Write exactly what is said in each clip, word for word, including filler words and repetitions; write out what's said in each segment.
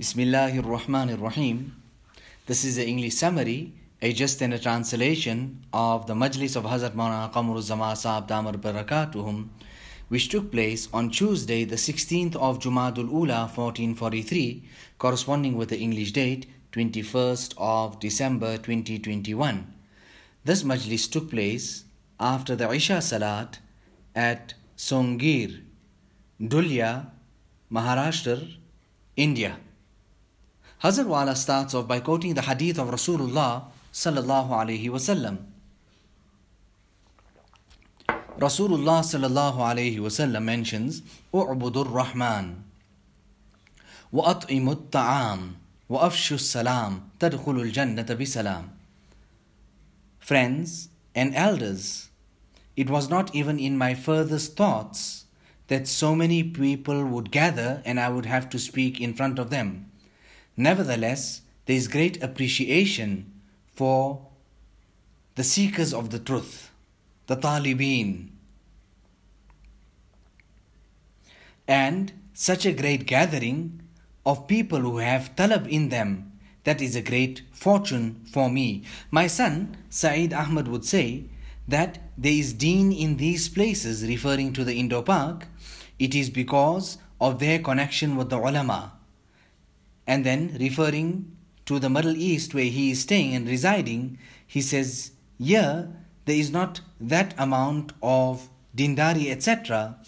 Bismillahir Rahmanir Rahim. This is an English summary, a just and a translation of the Majlis of Hazrat Maulana Qamaruzzaman Sahab Damar Abd Barakatuhum, which took place on Tuesday, the sixteenth of Jumadul Ula fourteen forty-three, corresponding with the English date twenty-first of December twenty twenty-one. This Majlis took place after the Isha Salat at Songir, Dulia, Maharashtra, India. Hazrat Wala starts off by quoting the hadith of Rasulullah sallallahu alayhi wasallam. Rasulullah sallallahu alayhi wasallam mentions, "U'budur Rahman, wa at'imut ta'am, wa afshu salam, tadkhulul jannata bisalam." Friends and elders, it was not even in my furthest thoughts that so many people would gather and I would have to speak in front of them. Nevertheless, there is great appreciation for the seekers of the truth, the Talibeen. And such a great gathering of people who have talab in them, that is a great fortune for me. My son, Saeed Ahmad, would say that there is deen in these places, referring to the Indo Park. It is because of their connection with the ulama. And then referring to the Middle East where he is staying and residing, he says, yeah, there is not that amount of dindari, et cetera.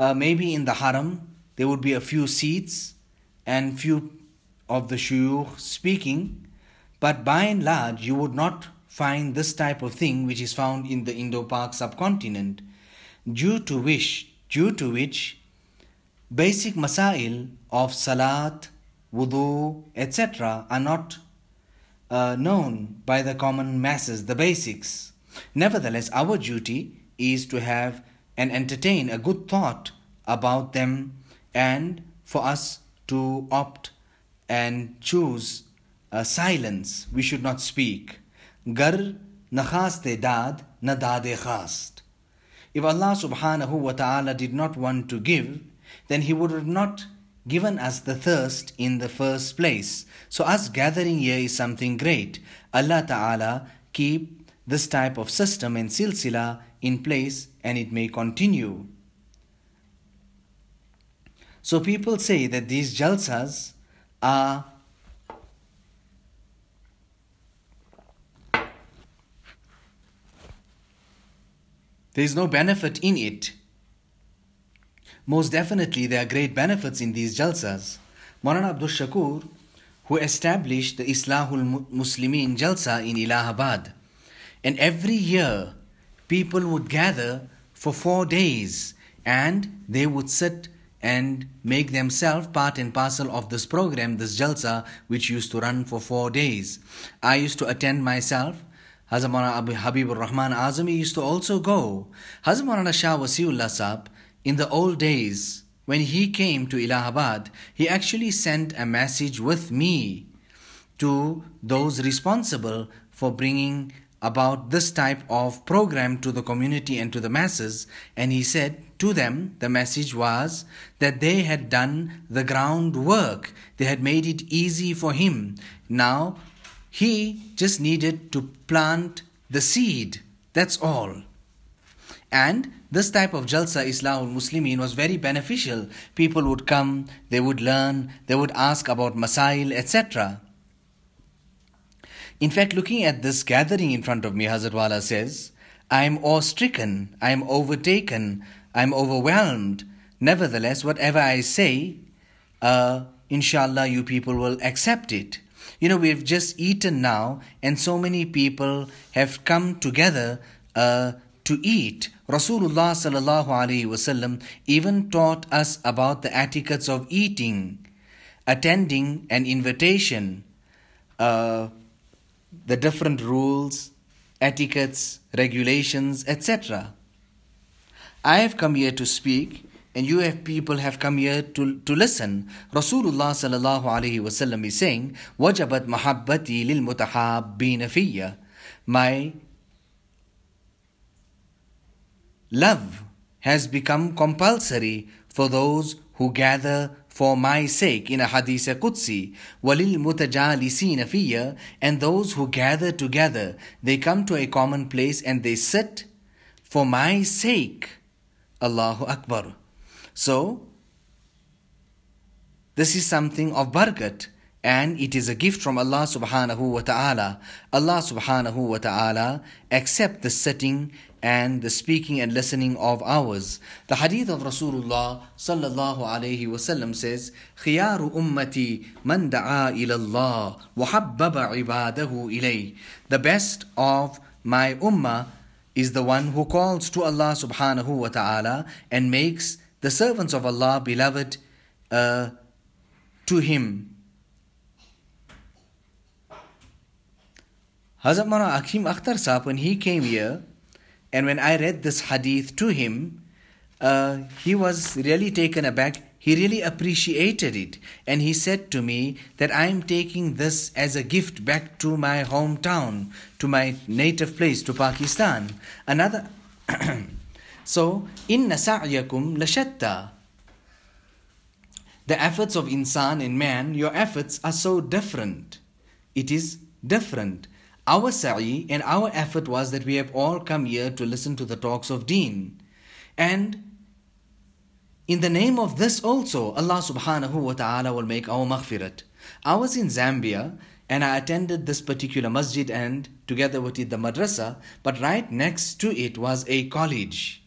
Uh, maybe in the haram, there would be a few seats and few of the shuyukh speaking. But by and large, you would not find this type of thing which is found in the Indo-Pak subcontinent, due to which, due to which basic masail of salat, wudu, et cetera are not uh, known by the common masses, the basics. Nevertheless, our duty is to have and entertain a good thought about them, and for us to opt and choose a silence. We should not speak. Gar na khaaste daad na daade khaast. If Allah subhanahu wa ta'ala did not want to give, then He would have not given us the thirst in the first place. So us gathering here is something great. Allah Ta'ala keep this type of system and silsila in place, and it may continue. So people say that these jalsas are there is no benefit in it. Most definitely, there are great benefits in these jalsas. Maulana Abdul Shakur, who established the Islahul Muslimin Jalsa in Allahabad, and every year people would gather for four days and they would sit and make themselves part and parcel of this program, this Jalsa, which used to run for four days. I used to attend myself. Hazrat Maulana Habibur Rahman Azami used to also go. Hazrat Maulana Shah Wasiullah Saab, in the old days, when he came to Allahabad, he actually sent a message with me to those responsible for bringing about this type of program to the community and to the masses. And he said to them, the message was that they had done the groundwork. They had made it easy for him. Now, he just needed to plant the seed. That's all. And this type of Jalsa, Islahul Muslimin, was very beneficial. People would come, they would learn, they would ask about Masail, et cetera. In fact, looking at this gathering in front of me, Hazrat Wala says, I am awe-stricken, I am overtaken, I am overwhelmed. Nevertheless, whatever I say, uh, inshallah, you people will accept it. You know, we've just eaten now, and so many people have come together uh, to eat. Rasulullah sallallahu alayhi wasallam even taught us about the etiquettes of eating, attending an invitation, uh, the different rules, etiquettes, regulations, et cetera. I have come here to speak, and you have people have come here to, to listen. Rasulullah sallallahu alayhi wasallam is saying, "Wajabat mahabbati lil mutahabbina fiyya." My love has become compulsory for those who gather for my sake in a hadith Qudsi, walil mutajalisina fiyya, and those who gather together, they come to a common place and they sit for my sake. Allahu Akbar. So, this is something of barakat, and it is a gift from Allah subhanahu wa ta'ala. Allah subhanahu wa ta'ala accept the sitting and the speaking and listening of ours. The hadith of Rasulullah sallallahu alayhi wasallam says, خِيَارُ أُمَّتِي مَنْ دَعَا إِلَى اللَّهِ وَحَبَّبَ عِبَادَهُ إِلَيْهِ. The best of my ummah is the one who calls to Allah subhanahu wa ta'ala and makes the servants of Allah beloved uh, to Him. Hazrat Maulana Hakim Akhtar Sahib, when he came here, and when I read this hadith to him, uh, he was really taken aback. He really appreciated it. And he said to me that I am taking this as a gift back to my hometown, to my native place, to Pakistan. Another. So, inna sa'yakum lashatta. The efforts of insan and man, your efforts are so different. It is different. Our sa'i and our effort was that we have all come here to listen to the talks of deen. And in the name of this also, Allah subhanahu wa ta'ala will make our maghfirat. I was in Zambia and I attended this particular masjid and together with it the madrasa, but right next to it was a college.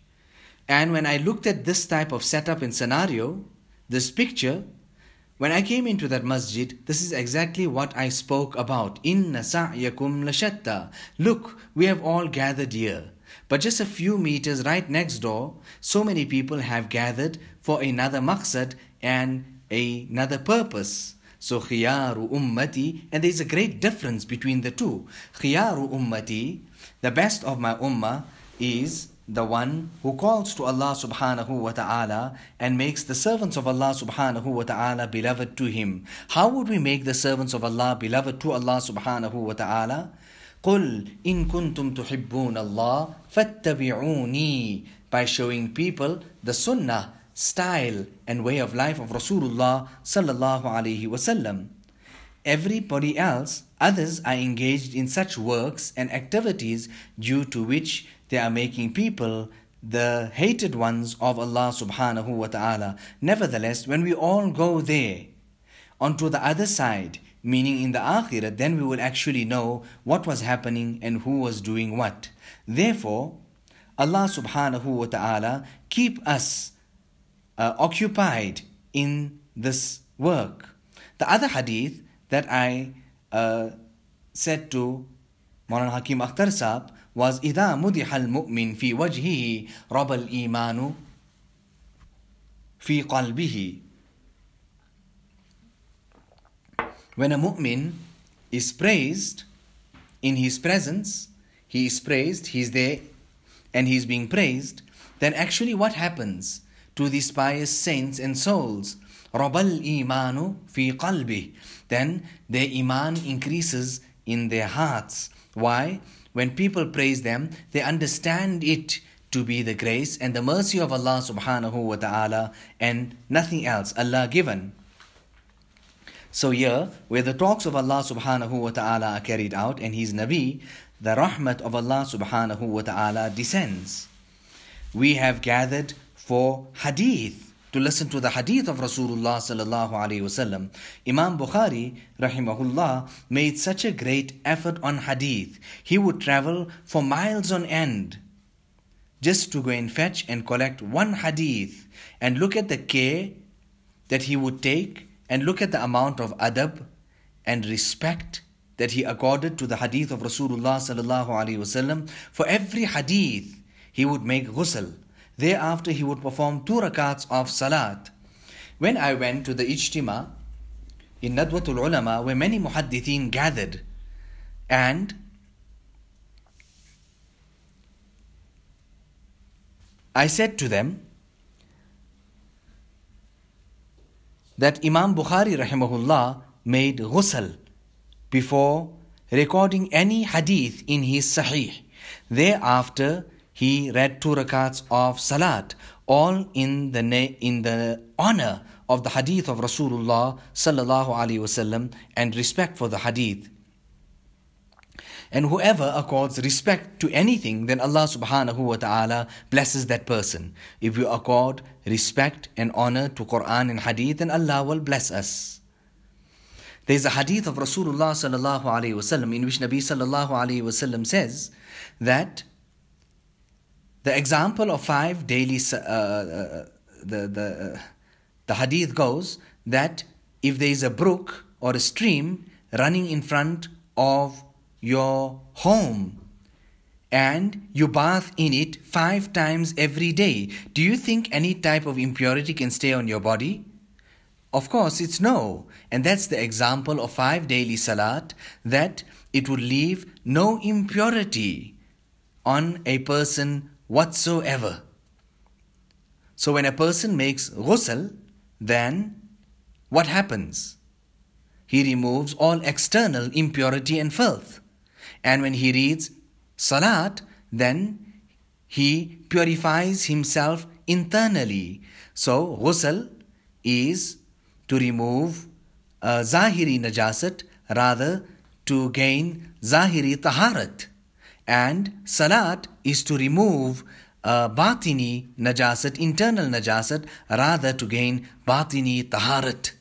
And when I looked at this type of setup and scenario, this picture, when I came into that masjid, this is exactly what I spoke about. Inna sa'yakum lashatta. Look, we have all gathered here. But just a few meters right next door, so many people have gathered for another maqsad and another purpose. So khiyaru ummati, and there is a great difference between the two. Khiyaru ummati, the best of my ummah, is the one who calls to Allah subhanahu wa ta'ala and makes the servants of Allah subhanahu wa ta'ala beloved to Him. How would we make the servants of Allah beloved to Allah subhanahu wa ta'ala? قُلْ إِن كُنْتُمْ تُحِبُّونَ اللَّهِ فَاتَّبِعُونِي. By showing people the sunnah, style and way of life of Rasulullah sallallahu alayhi wasallam. Everybody else, others are engaged in such works and activities due to which they are making people the hated ones of Allah subhanahu wa ta'ala. Nevertheless, when we all go there, onto the other side, meaning in the akhirah, then we will actually know what was happening and who was doing what. Therefore, Allah subhanahu wa ta'ala keep us uh, occupied in this work. The other hadith that I uh, said to Maulana Hakim Akhtar Sahib was إِذَا مُدِحَ الْمُؤْمِنْ فِي وَجْهِهِ رَبَ الْإِيمَانُ فِي قَلْبِهِ. When a mu'min is praised in his presence, he is praised, he is there and he is being praised, then actually what happens to these pious saints and souls? رَبَ الْإِيمَانُ فِي قَلْبِهِ. Then their iman increases in their hearts. Why? When people praise them, they understand it to be the grace and the mercy of Allah subhanahu wa ta'ala and nothing else Allah given. So here, where the talks of Allah subhanahu wa ta'ala are carried out and His Nabi, the rahmat of Allah subhanahu wa ta'ala descends. We have gathered for hadith, to listen to the hadith of Rasulullah sallallahu alayhi wasallam. Imam Bukhari rahimahullah made such a great effort on hadith. He would travel for miles on end just to go and fetch and collect one hadith, and look at the care that he would take and look at the amount of adab and respect that he accorded to the hadith of Rasulullah sallallahu alayhi wasallam. For every hadith he would make ghusl. Thereafter, he would perform two rakats of salat. When I went to the Ijtima in Nadwatul Ulama, where many muhaddithin gathered, and I said to them that Imam Bukhari rahimahullah made ghusl before recording any hadith in his sahih. Thereafter, he read two rakats of salat, all in the na- in the honor of the hadith of Rasulullah sallallahu alaihi wasallam and respect for the hadith. And whoever accords respect to anything, then Allah subhanahu wa ta'ala blesses that person. If you accord respect and honor to Quran and hadith, then Allah will bless us. There is a hadith of Rasulullah sallallahu alaihi wasallam in which Nabi sallallahu alaihi wasallam says that the example of five daily uh, uh, the the uh, the hadith goes that if there is a brook or a stream running in front of your home and you bathe in it five times every day, do you think any type of impurity can stay on your body? Of course, it's no. And that's the example of five daily salat, that it would leave no impurity on a person whatsoever. So when a person makes ghusl, then what happens? He removes all external impurity and filth. And when he reads salat, then he purifies himself internally. So ghusl is to remove uh, zahiri najasat, rather to gain zahiri taharat. And salat is to remove uh, batini najasat, internal najasat, rather to gain batini taharat,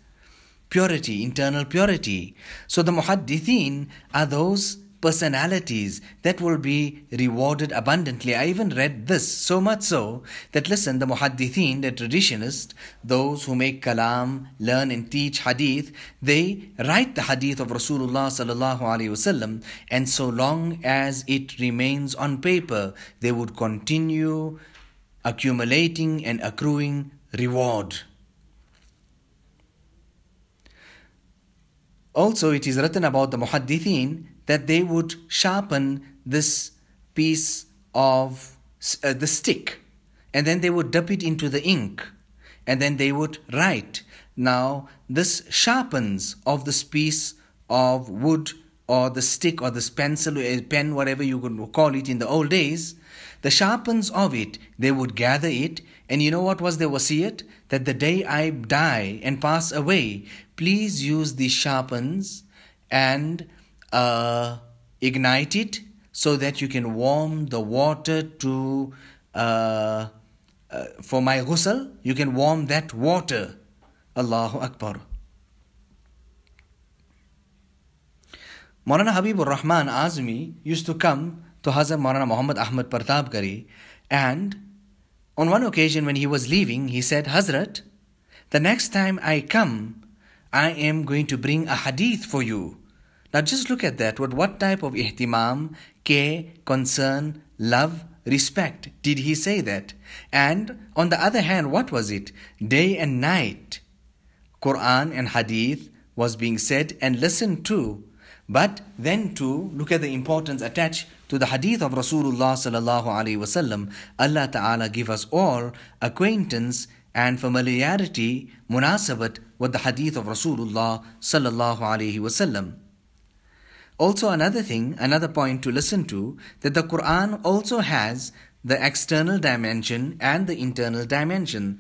purity, internal purity. So the muhaddithin are those personalities that will be rewarded abundantly. I even read this, so much so that, listen, the muhaddithin, the traditionalists, those who make kalam, learn and teach hadith, they write the hadith of Rasulullah sallallahu alaihi wasallam, and so long as it remains on paper, they would continue accumulating and accruing reward. Also, it is written about the muhaddithin that they would sharpen this piece of uh, the stick, and then they would dip it into the ink, and then they would write. Now, this sharpens of this piece of wood or the stick or this pencil or pen, whatever you could call it in the old days, the sharpens of it, they would gather it. And you know what was their wasiyat? That the day I die and pass away, please use these sharpens and uh, ignite it so that you can warm the water to, uh, uh, for my ghusl, you can warm that water. Allahu Akbar. Maulana Habibur Rahman Azmi used to come to Hazrat Maulana Muhammad Ahmad Partabkari, and on one occasion when he was leaving, he said, Hazrat, the next time I come, I am going to bring a hadith for you. Now just look at that. What, what type of ihtimam, care, concern, love, respect did he say that? And on the other hand, what was it? Day and night, Quran and hadith was being said and listened to. But then too, look at the importance attached to the hadith of Rasulullah sallallahu alaihi wasallam. Allah Ta'ala give us all acquaintance and familiarity, munasabat, with the hadith of Rasulullah sallallahu alaihi wasallam. Also another thing, another point to listen to, that the Quran also has the external dimension and the internal dimension.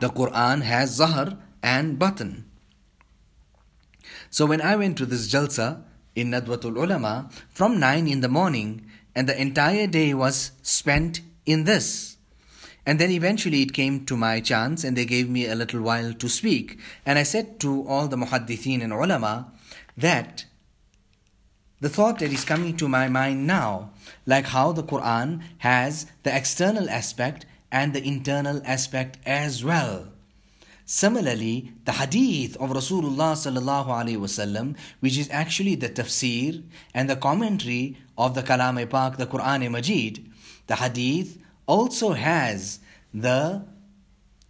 The Quran has Zahr and Batin. So when I went to this Jalsa in Nadwatul Ulama from nine in the morning, and the entire day was spent in this. And then eventually it came to my chance and they gave me a little while to speak. And I said to all the muhaddithin and ulama that the thought that is coming to my mind now, like how the Quran has the external aspect and the internal aspect as well. Similarly, the hadith of Rasulullah sallallahu alaihi wasallam, which is actually the tafsir and the commentary of the Kalam-e-Pak, the Quran-e-Majid, the hadith also has the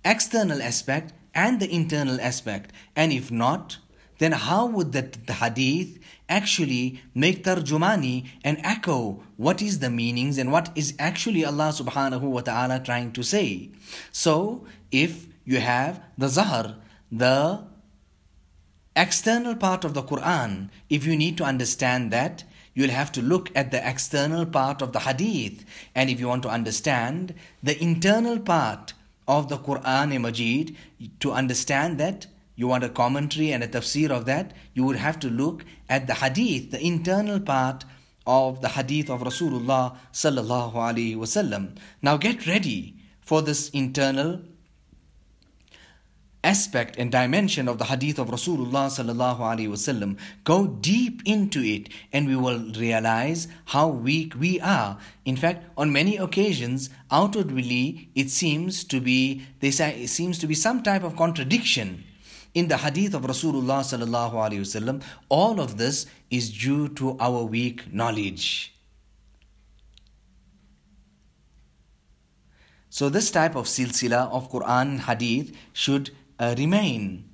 external aspect and the internal aspect. And if not, then how would that the hadith actually make tarjumani and echo what is the meanings and what is actually Allah subhanahu wa ta'ala trying to say? So, if you have the Zahr, the external part of the Quran. If you need to understand that, you'll have to look at the external part of the hadith. And if you want to understand the internal part of the Quran-e-Majeed, to understand that, you want a commentary and a tafsir of that, you would have to look at the hadith, the internal part of the hadith of Rasulullah sallallahu alaihi wasallam. Now get ready for this internal aspect and dimension of the hadith of Rasulullah sallallahu alaihi wasallam. Go deep into it and we will realize how weak we are. In fact, on many occasions, outwardly, it seems to be, they say, it seems to be some type of contradiction in the hadith of Rasulullah sallallahu alaihi wasallam. All of this is due to our weak knowledge. So this type of silsila of Quran hadith should uh, remain.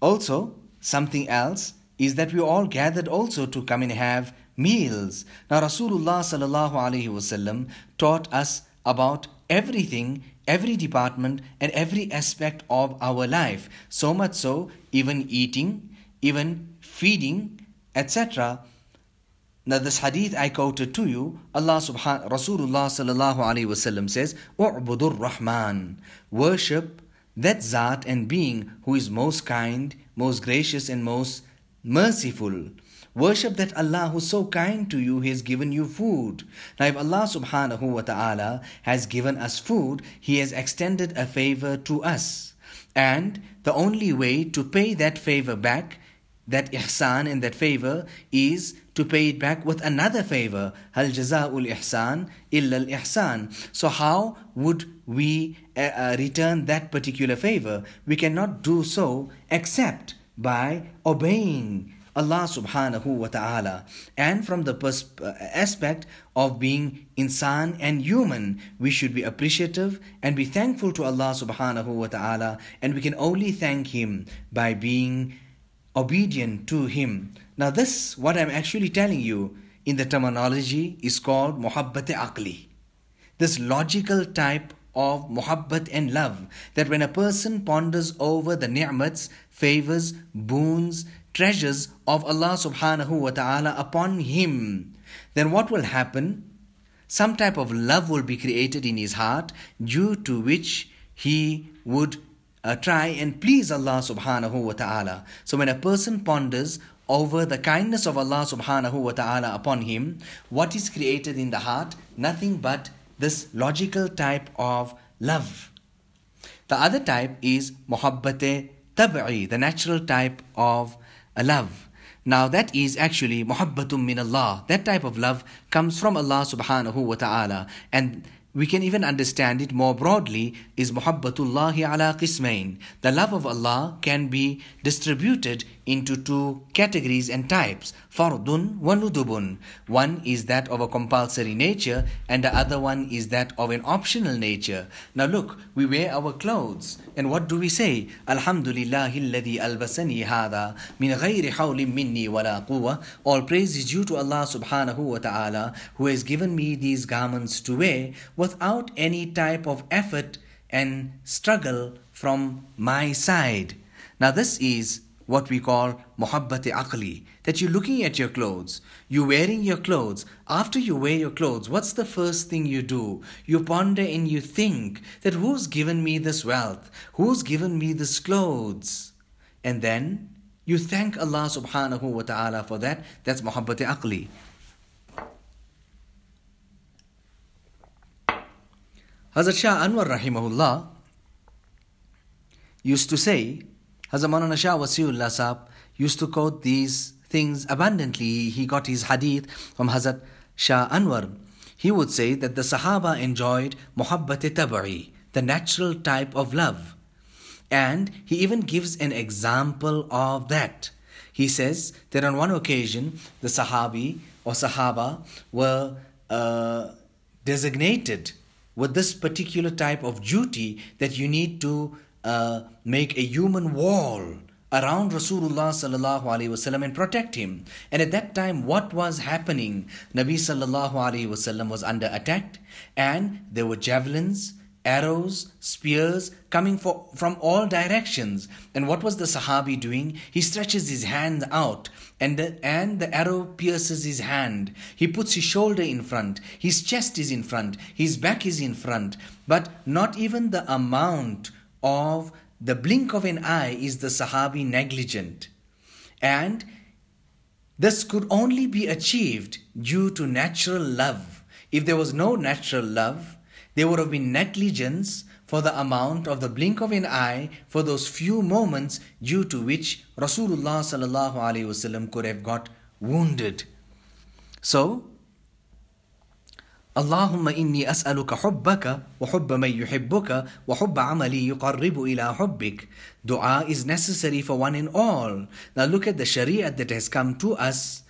Also, something else is that we all gathered also to come and have meals. Now Rasulullah sallallahu alaihi wasallam taught us about everything, every department and every aspect of our life. So much so, even eating, even feeding, et cetera. Now this hadith I quoted to you, Allah subhanahu Rasulullah sallallahu alaihi wasallam says, "U'budur Rahman," worship that Zat and being who is most kind, most gracious and most merciful. Worship that Allah who is so kind to you, He has given you food. Now if Allah subhanahu wa ta'ala has given us food, He has extended a favor to us. And the only way to pay that favor back, that ihsan and that favor, is to pay it back with another favor. Hal jazaa'ul ihsan illa al ihsan. So how would we uh, uh, return that particular favor? We cannot do so except by obeying Allah subhanahu wa ta'ala. And from the persp- aspect of being insan and human, we should be appreciative and be thankful to Allah subhanahu wa ta'ala, and we can only thank Him by being obedient to Him. Now this, what I'm actually telling you in the terminology, is called muhabbat-e-aqli. This logical type of muhabbat and love, that when a person ponders over the ni'mats, favors, boons, treasures of Allah subhanahu wa ta'ala upon him, then what will happen? Some type of love will be created in his heart, due to which he would uh, try and please Allah subhanahu wa ta'ala. So when a person ponders over the kindness of Allah subhanahu wa ta'ala upon him, what is created in the heart? Nothing but this logical type of love. The other type is muhabbat-e-tab'i, the natural type of a love. Now that is actually muhabbatum min Allah. That type of love comes from Allah subhanahu wa ta'ala. And we can even understand it more broadly, is muhabbatullahi ala qismain. The love of Allah can be distributed into two categories and types, fardun wa nudubun. One is that of a compulsory nature and the other one is that of an optional nature. Now look, we wear our clothes and what do we say? Alhamdulillahi alladhi albasani hadha min ghayri hawlin minni wala quwwa. All praise is due to Allah subhanahu wa ta'ala, who has given me these garments to wear without any type of effort and struggle from my side. Now this is what we call muhabbat-e-aqli, that you're looking at your clothes, you're wearing your clothes. After you wear your clothes, what's the first thing you do? You ponder and you think that who's given me this wealth? Who's given me this clothes? And then you thank Allah subhanahu wa ta'ala for that. That's muhabbat-e-aqli. Hazrat Shah Anwar rahimahullah used to say, Hazrat Maulana Shah Wasiullah Saab used to quote these things abundantly. He got his hadith from Hazrat Shah Anwar. He would say that the Sahaba enjoyed muhabbat-e-tab'i, the natural type of love. And he even gives an example of that. He says that on one occasion, the Sahabi or Sahaba were uh, designated with this particular type of duty, that you need to uh, make a human wall around Rasulullah sallallahu alaihi wasallam and protect him. And at that time, what was happening? Nabi sallallahu alaihi wasallam was under attack, and there were javelins arrows, spears coming for, from all directions. And what was the Sahabi doing? He stretches his hand out and the, and the arrow pierces his hand. He puts his shoulder in front, his chest is in front, his back is in front. But not even the amount of the blink of an eye is the Sahabi negligent. And this could only be achieved due to natural love. If there was no natural love, there would have been negligence for the amount of the blink of an eye for those few moments due to which Rasulullah sallallahu alaihi wasallam could have got wounded. So, Allahumma inni as'aluka hubbaka wa hubba man yuhibbuka wa hubba amali yuqarribu ila hubbik. Dua is necessary for one and all. Now look at the shari'at that has come to us.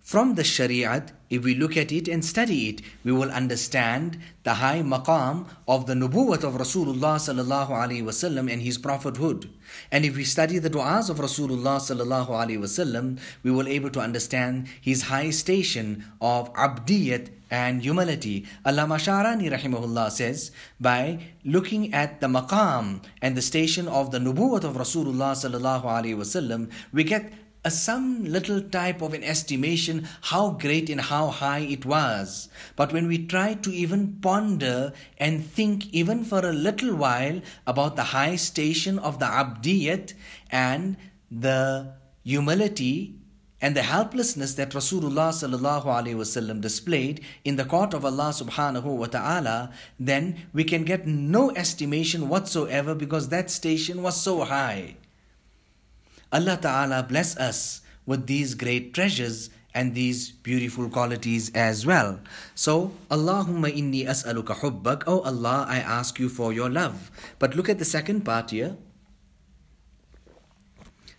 From the shari'at, if we look at it and study it, we will understand the high maqam of the nubuwwat of Rasulullah sallallahu alaihi wasallam and his prophethood. And if we study the du'as of Rasulullah sallallahu alaihi wasallam, we will able to understand his high station of abdiyat and humility. Allama Sha'arani rahimahullah says, by looking at the maqam and the station of the nubuwwat of Rasulullah sallallahu alaihi wasallam, we get a some little type of an estimation how great and how high it was. But when we try to even ponder and think even for a little while about the high station of the abdiyat and the humility and the helplessness that Rasulullah sallallahu alaihi wasallam displayed in the court of Allah subhanahu wa ta'ala, then we can get no estimation whatsoever because that station was so high. Allah ta'ala bless us with these great treasures and these beautiful qualities as well. So, Allahumma inni as'aluka hubbak. Oh Allah, I ask you for your love. But look at the second part here.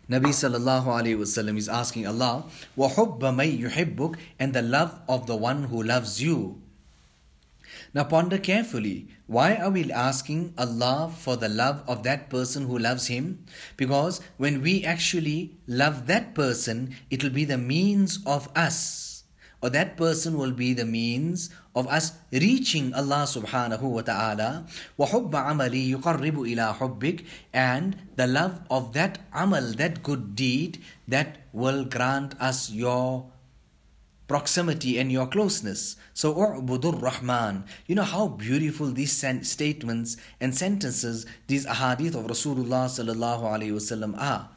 Nabi sallallahu alayhi wasallam is asking Allah, wa hubba may yuhibbuk, and the love of the one who loves you. Now ponder carefully, why are we asking Allah for the love of that person who loves him? Because when we actually love that person, it will be the means of us, or that person will be the means of us reaching Allah subhanahu wa ta'ala. وَحُبَّ عَمَلِي يُقَرِّبُ إِلَىٰ حُبِّكَ, and the love of that amal, that good deed, that will grant us your proximity and your closeness. So, U'budur Rahman. You know how beautiful these statements and sentences, these ahadith of Rasulullah sallallahu alaihi wasallam are.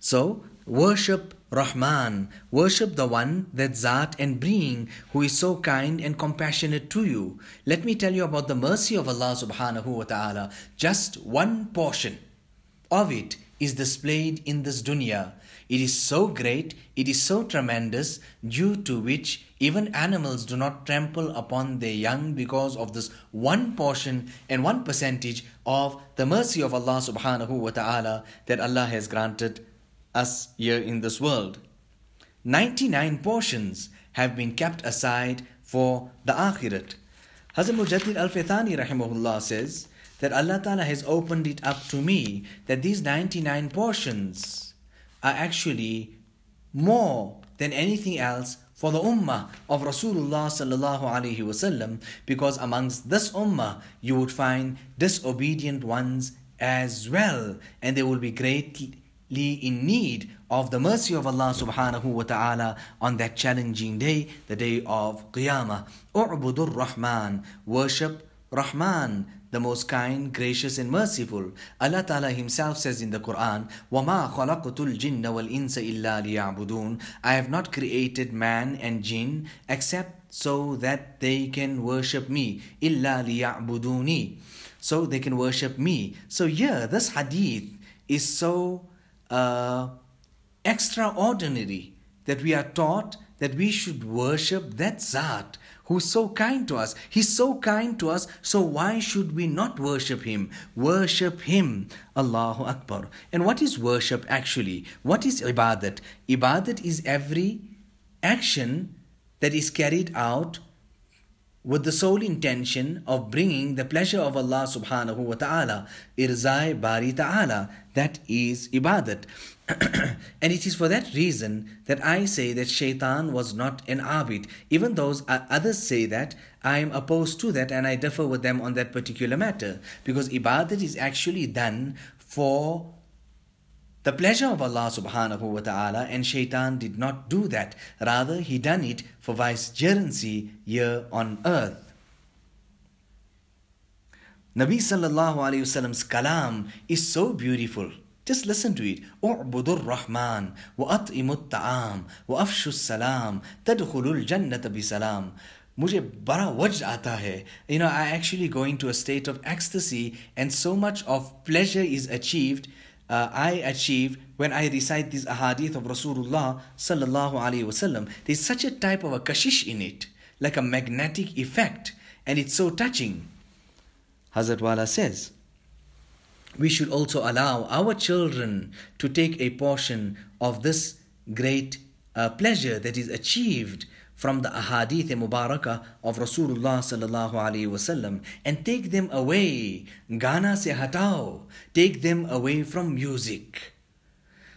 So, worship Rahman. Worship the one, that Zat and Being, who is so kind and compassionate to you. Let me tell you about the mercy of Allah subhanahu wa ta'ala. Just one portion of it is displayed in this dunya. It is so great, it is so tremendous, due to which even animals do not trample upon their young because of this one portion and one percentage of the mercy of Allah subhanahu wa ta'ala that Allah has granted us here in this world. ninety-nine portions have been kept aside for the akhirat. Hazrat Mujaddid Alf Thani rahimahullah says that Allah ta'ala has opened it up to me that these ninety-nine portions are actually more than anything else for the ummah of Rasulullah sallallahu alaihi wasallam, because amongst this ummah you would find disobedient ones as well, and they will be greatly in need of the mercy of Allah subhanahu wa ta'ala on that challenging day, the day of Qiyamah. U'budur Rahman, worship Rahman, the most kind, gracious and merciful. Allah Ta'ala himself says in the Quran, وَمَا خَلَقْتُ الْجِنَّ وَالْإِنسَ إِلَّا لِيَعْبُدُونَ. I have not created man and jinn except so that they can worship me. إِلَّا لِيَعْبُدُونِ. So they can worship me. So yeah, this hadith is so uh, extraordinary that we are taught that we should worship that Zat who's so kind to us. He's so kind to us, so why should we not worship him? Worship him. Allahu Akbar. And what is worship actually? What is ibadat? Ibadat is every action that is carried out with the sole intention of bringing the pleasure of Allah subhanahu wa ta'ala, irzai bari ta'ala, that is ibadat. And it is for that reason that I say that shaitan was not an abid, even though others say that. I am opposed to that and I differ with them on that particular matter, because ibadat is actually done for the pleasure of Allah subhanahu wa ta'ala, and shaitan did not do that. Rather, he done it for vicegerency here on earth. Nabi sallallahu alayhi wasallam's kalam is so beautiful. Just listen to it. U'budur Rahman wa at'imut ta'am wa afshu salam tadkhulul jannata bisalam. Mujhe bara wajd aata hai. You know, I actually go into a state of ecstasy, and so much of pleasure is achieved. Uh, I achieve when I recite these ahadith of Rasulullah sallallahu alaihi wasallam. There's such a type of a kashish in it, like a magnetic effect, and it's so touching. Hazrat Wala says, we should also allow our children to take a portion of this great uh, pleasure that is achieved from the ahadith mubarakah of Rasulullah sallallahu alaihi wasallam, and take them away. Gana se hatao. Take them away from music.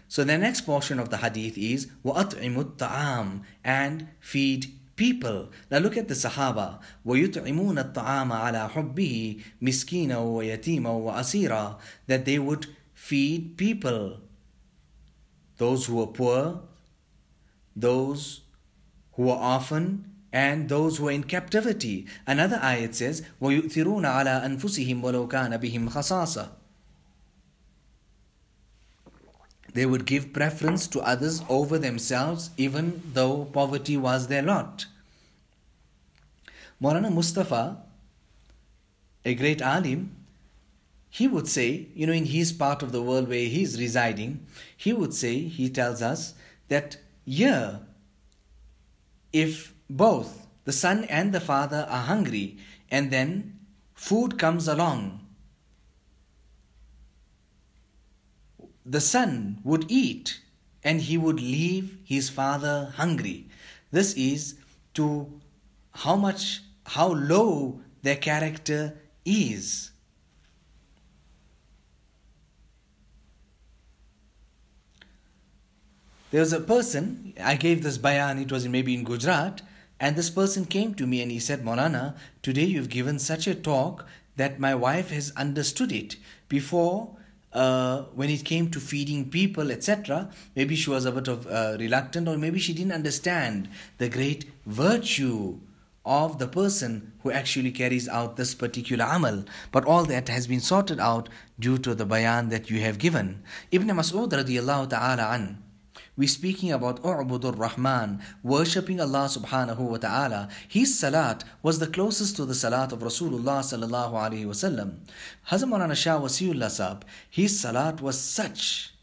So the next portion of the hadith is وَأَطْعِمُ الطَّعَامِ, and feed people. Now look at the Sahaba. وَيُطْعِمُونَ الطَّعَامَ عَلَى حُبِّهِ مِسْكِينًا وَيَتِيمًا وَأَسِيرًا, that they would feed people, those who are poor, those who are orphan, and those who are in captivity. Another ayat says, وَيُؤْثِرُونَ عَلَىٰ أَنفُسِهِمْ وَلَوْ كَانَ بِهِمْ خَصَاصَةٌ. They would give preference to others over themselves, even though poverty was their lot. Maulana Mustafa, a great alim, he would say, you know, in his part of the world where he is residing, he would say, he tells us that, yeah, if both the son and the father are hungry and then food comes along, the son would eat and he would leave his father hungry. This is to how much, how low their character is. There was a person, I gave this bayan, it was maybe in Gujarat, and this person came to me and he said, Maulana, today you've given such a talk that my wife has understood it. Before, uh, when it came to feeding people, et cetera, maybe she was a bit of uh, reluctant, or maybe she didn't understand the great virtue of the person who actually carries out this particular amal. But all that has been sorted out due to the bayan that you have given. Ibn Mas'ud radiallahu ta'ala an, we're speaking about U'budur Rahman, worshipping Allah subhanahu wa ta'ala. His salat was the closest to the salat of Rasulullah sallallahu alayhi wa sallam. Hazrat Maulana Shah Wasiullah Saab, his salat was such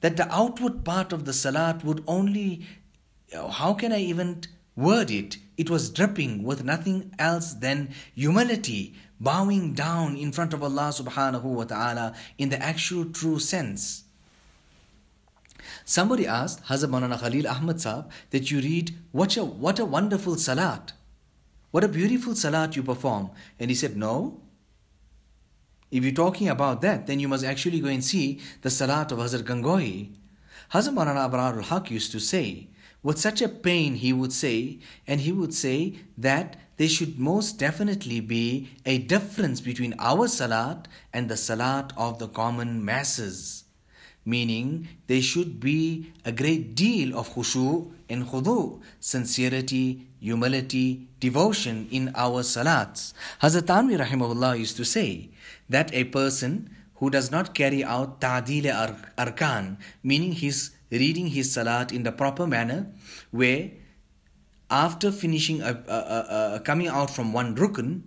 that the outward part of the salat would only, how can I even word it? It was dripping with nothing else than humility, bowing down in front of Allah subhanahu wa ta'ala in the actual true sense. Somebody asked Hazrat Maulana Khalil Ahmad sahab that you read, what a, what a wonderful salat, what a beautiful salat you perform. And he said, no, if you're talking about that, then you must actually go and see the salat of Hazrat Gangohi. Hazrat Maulana Abrarul al-Haq used to say, with such a pain he would say, and he would say that there should most definitely be a difference between our salat and the salat of the common masses. Meaning, there should be a great deal of khushu' and khudu', sincerity, humility, devotion in our salats. Hazrat Tanvi rahimahullah used to say that a person who does not carry out ta'dil-e-arkan, meaning he's reading his salat in the proper manner, where after finishing, a, a, a, a coming out from one rukn,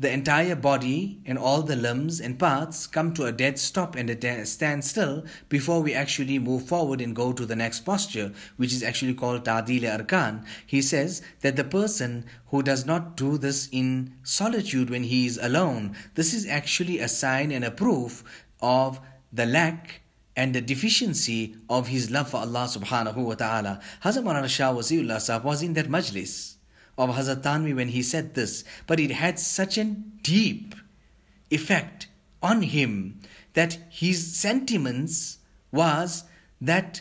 the entire body and all the limbs and parts come to a dead stop and a de- stand still before we actually move forward and go to the next posture, which is actually called Ta'dil-e-Arkan. He says that the person who does not do this in solitude when he is alone, this is actually a sign and a proof of the lack and the deficiency of his love for Allah subhanahu wa ta'ala. Hazrat Maulana Shah Wasiullah Saab was in that majlis of Hazrat Tanvi when he said this, but it had such a deep effect on him that his sentiments was that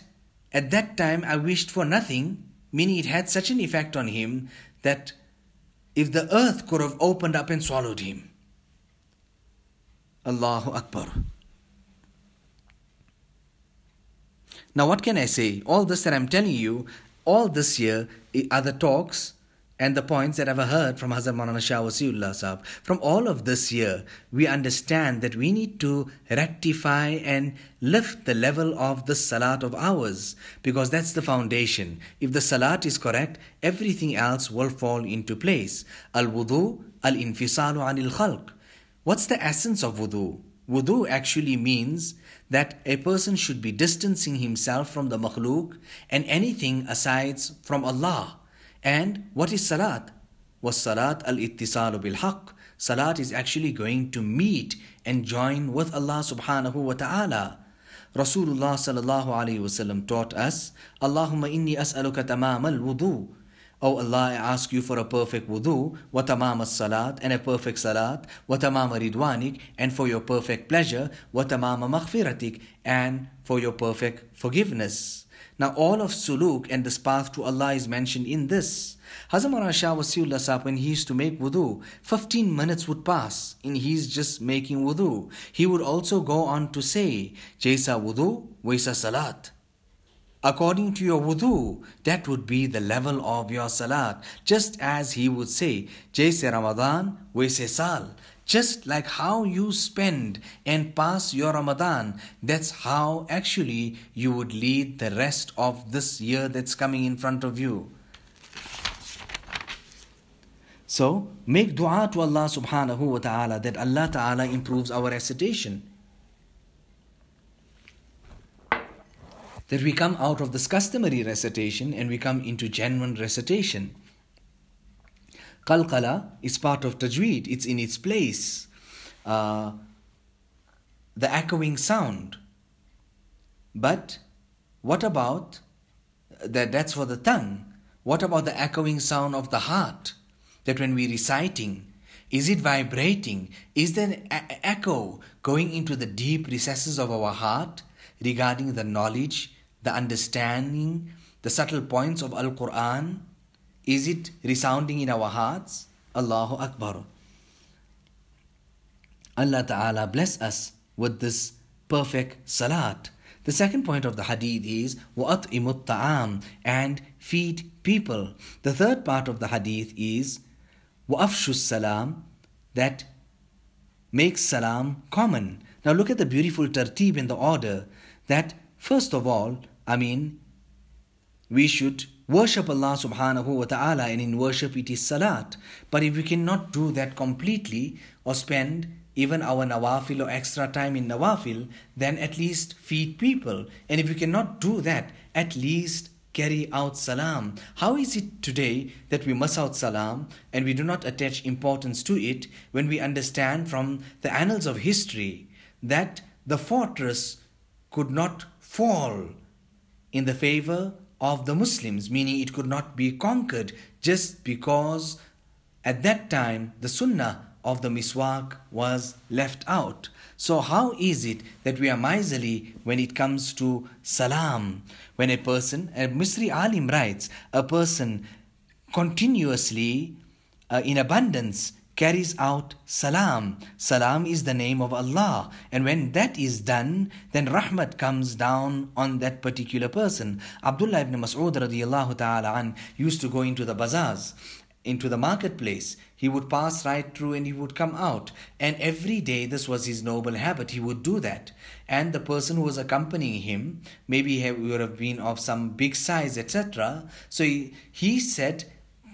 at that time I wished for nothing, meaning it had such an effect on him that if the earth could have opened up and swallowed him. Allahu Akbar. Now what can I say? All this that I'm telling you, all this here are the talks and the points that I've heard from Hazrat Maulana Shah Wasiullah Saab. From all of this year, we understand that we need to rectify and lift the level of the salat of ours, because that's the foundation. If the salat is correct, everything else will fall into place. Al-wudu, al-infisalu anil khalq. What's the essence of wudu? Wudu actually means that a person should be distancing himself from the makhluk and anything aside from Allah. And what is salat? Was salat al-ittisalu bil-haq. Salat is actually going to meet and join with Allah subhanahu wa ta'ala. Rasulullah sallallahu alayhi wa sallam taught us, Allahumma inni as'aluka tamam al-wudu. Oh Allah, I ask you for a perfect wudu, wa tamam as-salat, and a perfect salat, wa tamam ridwanik, and for your perfect pleasure, wa tamam maghfiratik, and for your perfect forgiveness. Now all of suluk and this path to Allah is mentioned in this. Hazrat Maulana Shah Wasiullah Saab, when he used to make wudu, fifteen minutes would pass in his just making wudu. He would also go on to say, Jaisa wudu, waisa salat. According to your wudu, that would be the level of your salat. Just as he would say, Jaisa Ramadan, waisa sal. Just like how you spend and pass your Ramadan, that's how actually you would lead the rest of this year that's coming in front of you. So, make dua to Allah subhanahu wa ta'ala that Allah ta'ala improves our recitation. That we come out of this customary recitation and we come into genuine recitation. Qalqala is part of tajweed. It's in its place. Uh, the echoing sound. But what about, that? that's for the tongue. What about the echoing sound of the heart? That when we're reciting, is it vibrating? Is there an a- echo going into the deep recesses of our heart regarding the knowledge, the understanding, the subtle points of Al-Quran? Is it resounding in our hearts? Allahu Akbar. Allah Ta'ala bless us with this perfect salat. The second point of the hadith is وَأَطْعِمُ الطَّعَامِ, and feed people. The third part of the hadith is وَأَفْشُ السَّلَامِ, that makes salam common. Now look at the beautiful tartib in the order that first of all, I mean, we should worship Allah subhanahu wa ta'ala, and in worship it is salat. But if we cannot do that completely or spend even our nawafil or extra time in nawafil, then at least feed people. And if we cannot do that, at least carry out salam. How is it today that we miss out salam and we do not attach importance to it, when we understand from the annals of history that the fortress could not fall in the favor of the Muslims, meaning it could not be conquered, just because at that time the sunnah of the miswak was left out. So how is it that we are miserly when it comes to salam? When a person, a Misri alim writes, a person continuously uh, in abundance carries out salam. Salam is the name of Allah. And when that is done, then rahmat comes down on that particular person. Abdullah ibn Mas'ud radiyallahu ta'ala an used to go into the bazaars, into the marketplace. He would pass right through and he would come out. And every day this was his noble habit. He would do that. And the person who was accompanying him, maybe he would have been of some big size, et cetera. So he, he said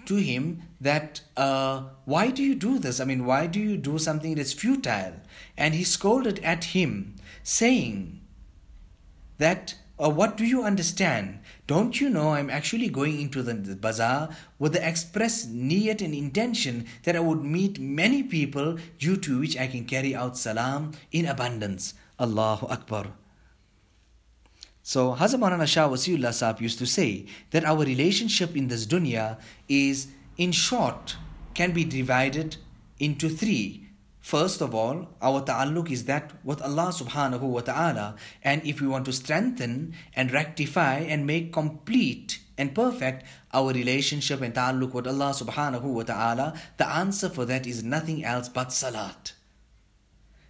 to him that uh, why do you do this? I mean, why do you do something that's futile? And he scolded at him, saying that uh, what do you understand? Don't you know I'm actually going into the, the bazaar with the express niyat and intention that I would meet many people, due to which I can carry out salam in abundance. Allahu Akbar. So Hazrat Maulana Shah Wasiullah Saab used to say that our relationship in this dunya is in short, can be divided into three. First of all, our ta'alluq is that with Allah subhanahu wa ta'ala, and if we want to strengthen and rectify and make complete and perfect our relationship and ta'alluq with Allah subhanahu wa ta'ala, the answer for that is nothing else but salat.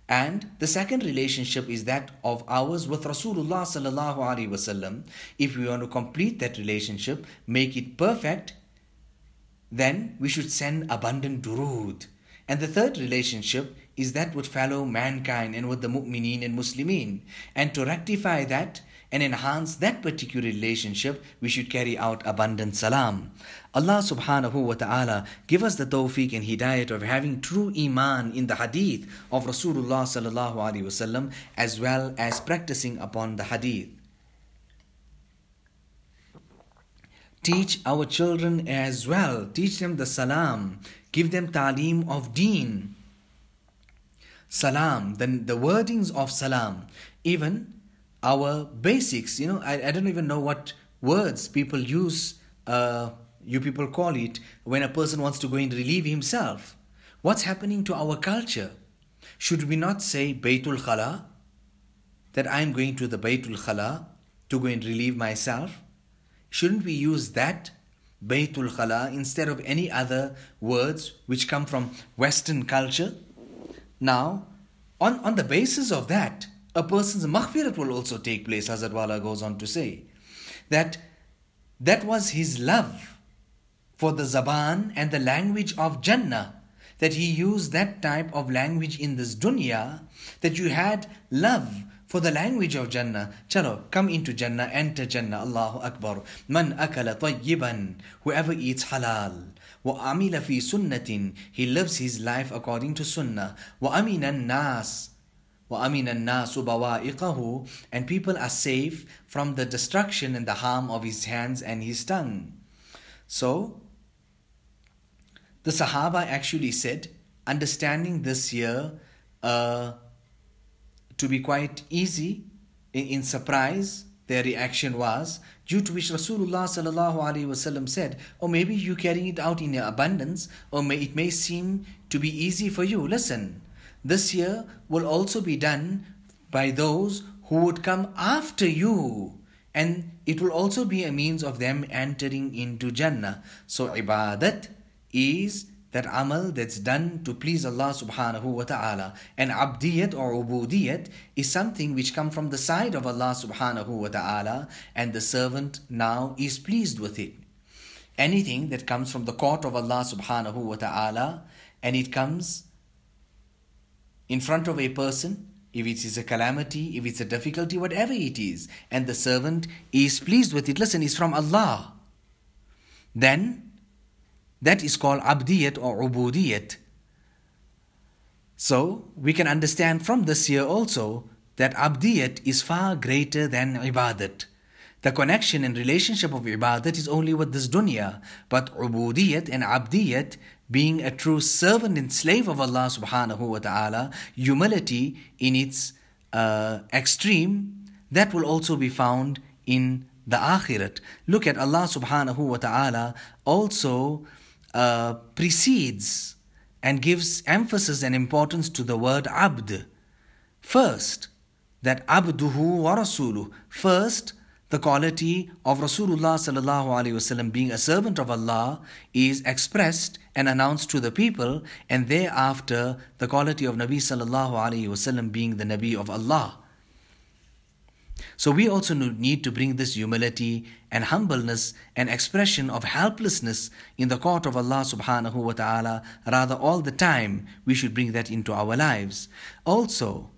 And the second relationship is that of ours with Rasulullah sallallahu alaihi wasallam. If we want to complete that relationship, make it perfect, then we should send abundant durood. And the third relationship is that with fellow mankind and with the mu'mineen and muslimin. And to rectify that and enhance that particular relationship, we should carry out abundant salam. Allah subhanahu wa ta'ala give us the tawfiq and hidayat of having true iman in the hadith of Rasulullah sallallahu alaihi wasallam, as well as practicing upon the hadith. Teach our children as well. Teach them the salam. Give them ta'aleem of deen. Salam, then the wordings of salam. Even our basics, you know, I, I don't even know what words people use, uh, you people call it, when a person wants to go and relieve himself. What's happening to our culture? Should we not say Baitul Khala? That I'm going to the Baitul Khala to go and relieve myself? Shouldn't we use that Baitul Khala instead of any other words which come from Western culture? Now, on, on the basis of that, a person's maghfirat will also take place. Hazrat Wala goes on to say that that was his love for the Zaban and the language of Jannah, that he used that type of language in this dunya, that you had love for the language of Jannah. Chalo, come into Jannah, enter Jannah. Allahu Akbar. Man akala tayyiban, whoever eats halal. Wa amila fi sunnatin, he lives his life according to sunnah. Wa aminan nas. And people are safe from the destruction and the harm of his hands and his tongue. So, the Sahaba actually said, understanding this year uh, to be quite easy, in, in surprise, their reaction was, due to which Rasulullah sallallahu alaihi wasallam said, or oh, maybe you carrying it out in your abundance, or may, it may seem to be easy for you. Listen. This year will also be done by those who would come after you, and it will also be a means of them entering into Jannah. So ibadat is that amal that's done to please Allah subhanahu wa ta'ala, and abdiyat or ubudiyat is something which comes from the side of Allah subhanahu wa ta'ala, and the servant now is pleased with it. Anything that comes from the court of Allah subhanahu wa ta'ala, and it comes in front of a person, if it is a calamity, if it's a difficulty, whatever it is, and the servant is pleased with it, listen, it's from Allah, then that is called abdiyat or ubudiyat. So we can understand from this here also that abdiyat is far greater than ibadat. The connection and relationship of ibadat is only with this dunya, but ubudiyat and abdiyat, being a true servant and slave of Allah subhanahu wa ta'ala, humility in its uh, extreme, that will also be found in the akhirat. Look at Allah subhanahu wa ta'ala also uh, precedes and gives emphasis and importance to the word abd. First, that abduhu wa rasuluh. First, the quality of Rasulullah sallallahu alaihi wasallam being a servant of Allah is expressed and announced to the people, and thereafter the quality of Nabi sallallahu alaihi wasallam being the Nabi of Allah. So we also need to bring this humility and humbleness and expression of helplessness in the court of Allah subhanahu wa ta'ala. Rather, all the time we should bring that into our lives. Also,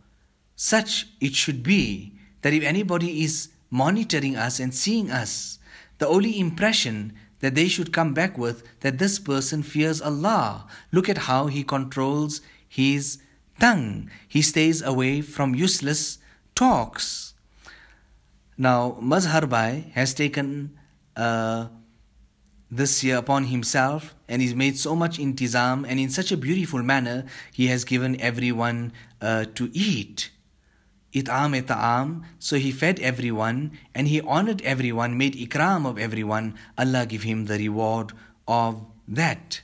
such it should be that if anybody is monitoring us and seeing us, the only impression that they should come back with, that this person fears Allah. Look at how he controls his tongue. He stays away from useless talks. Now, Mazharbai has taken uh, this year upon himself, and he's made so much intizam, and in such a beautiful manner, he has given everyone uh, to eat. It'am e ta'am, so he fed everyone and he honored everyone, made ikram of everyone. Allah give him the reward of that.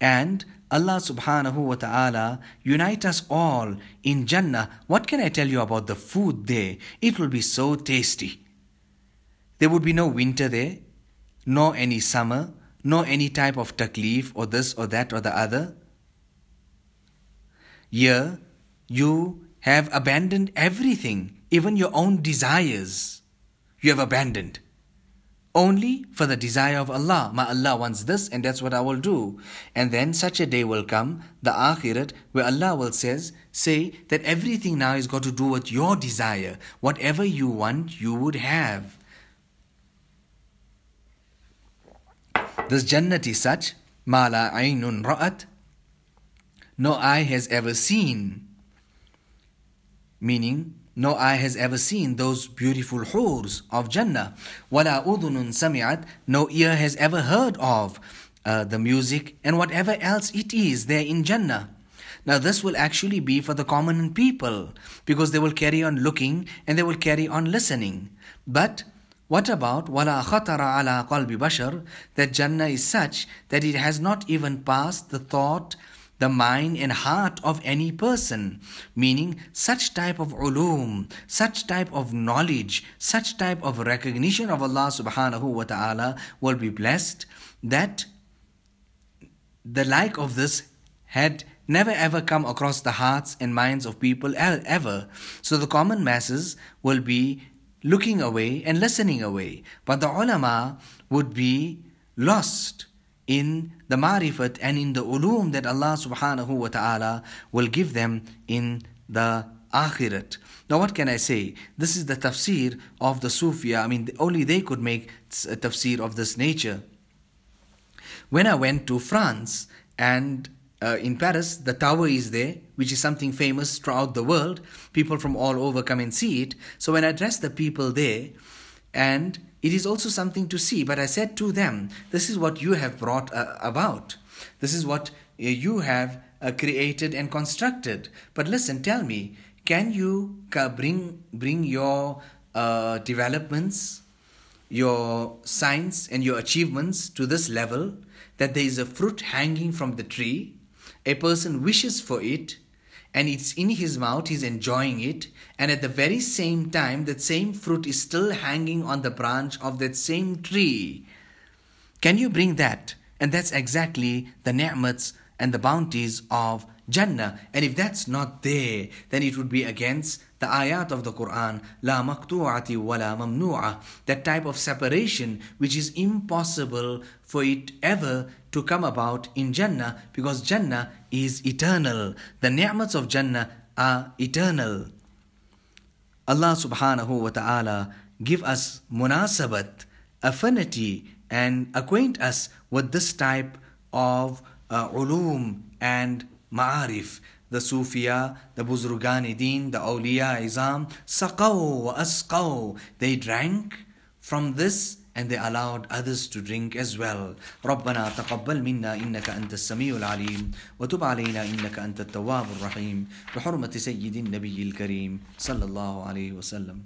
And Allah subhanahu wa ta'ala unite us all in Jannah. What can I tell you about the food there? It will be so tasty. There would be no winter there, nor any summer, nor any type of taklif or this or that or the other. Here, you have abandoned everything, even your own desires. You have abandoned. Only for the desire of Allah. My Allah wants this and that's what I will do. And then such a day will come, the Akhirat, where Allah will says, say that everything now is got to do with your desire. Whatever you want, you would have. This Jannat is such, ma la aynun ra'at, no eye has ever seen. Meaning, no eye has ever seen those beautiful hurs of Jannah. وَلَا أُذُنٌ سَمِعَتْ, no ear has ever heard of uh, the music and whatever else it is there in Jannah. Now this will actually be for the common people, because they will carry on looking and they will carry on listening. But what about وَلَا خَطَرَ عَلَىٰ قَلْبِ بَشَرٍ, that Jannah is such that it has not even passed the thought, the mind and heart of any person. Meaning, such type of ulum, such type of knowledge, such type of recognition of Allah subhanahu wa ta'ala will be blessed, that the like of this had never ever come across the hearts and minds of people ever. So the common masses will be looking away and listening away. But the ulama would be lost in the marifat and in the ulum that Allah subhanahu wa ta'ala will give them in the akhirat. Now what can I say? This is the tafsir of the Sufia. I mean, only they could make a tafsir of this nature. When I went to France and uh, in Paris, the tower is there, which is something famous throughout the world. People from all over come and see it. So when I addressed the people there, and it is also something to see. But I said to them, this is what you have brought uh, about. This is what uh, you have uh, created and constructed. But listen, tell me, can you bring, bring your uh, developments, your science and your achievements to this level, that there is a fruit hanging from the tree, a person wishes for it, and it's in his mouth, he's enjoying it. And at the very same time, that same fruit is still hanging on the branch of that same tree. Can you bring that? And that's exactly the ni'mats and the bounties of Jannah. And if that's not there, then it would be against the ayat of the Quran, la maqtu'ati wa la mamnu'a, that type of separation which is impossible for it ever to come about in Jannah, because Jannah is eternal. The ni'mats of Jannah are eternal. Allah subhanahu wa ta'ala give us munasabat, affinity, and acquaint us with this type of uh, ulum and ma'arif. The Sufiya, the Buzrugani Deen, the Awliya Izam, Saqaw wa Asqaw, they drank from this and they allowed others to drink as well. Rabbana taqabbal minna innaka anta as-sami'ul alim wa tub alayna innaka anta at-tawwabur rahim bi hurmati sayyidin nabiyil karim sallallahu alayhi wa sallam.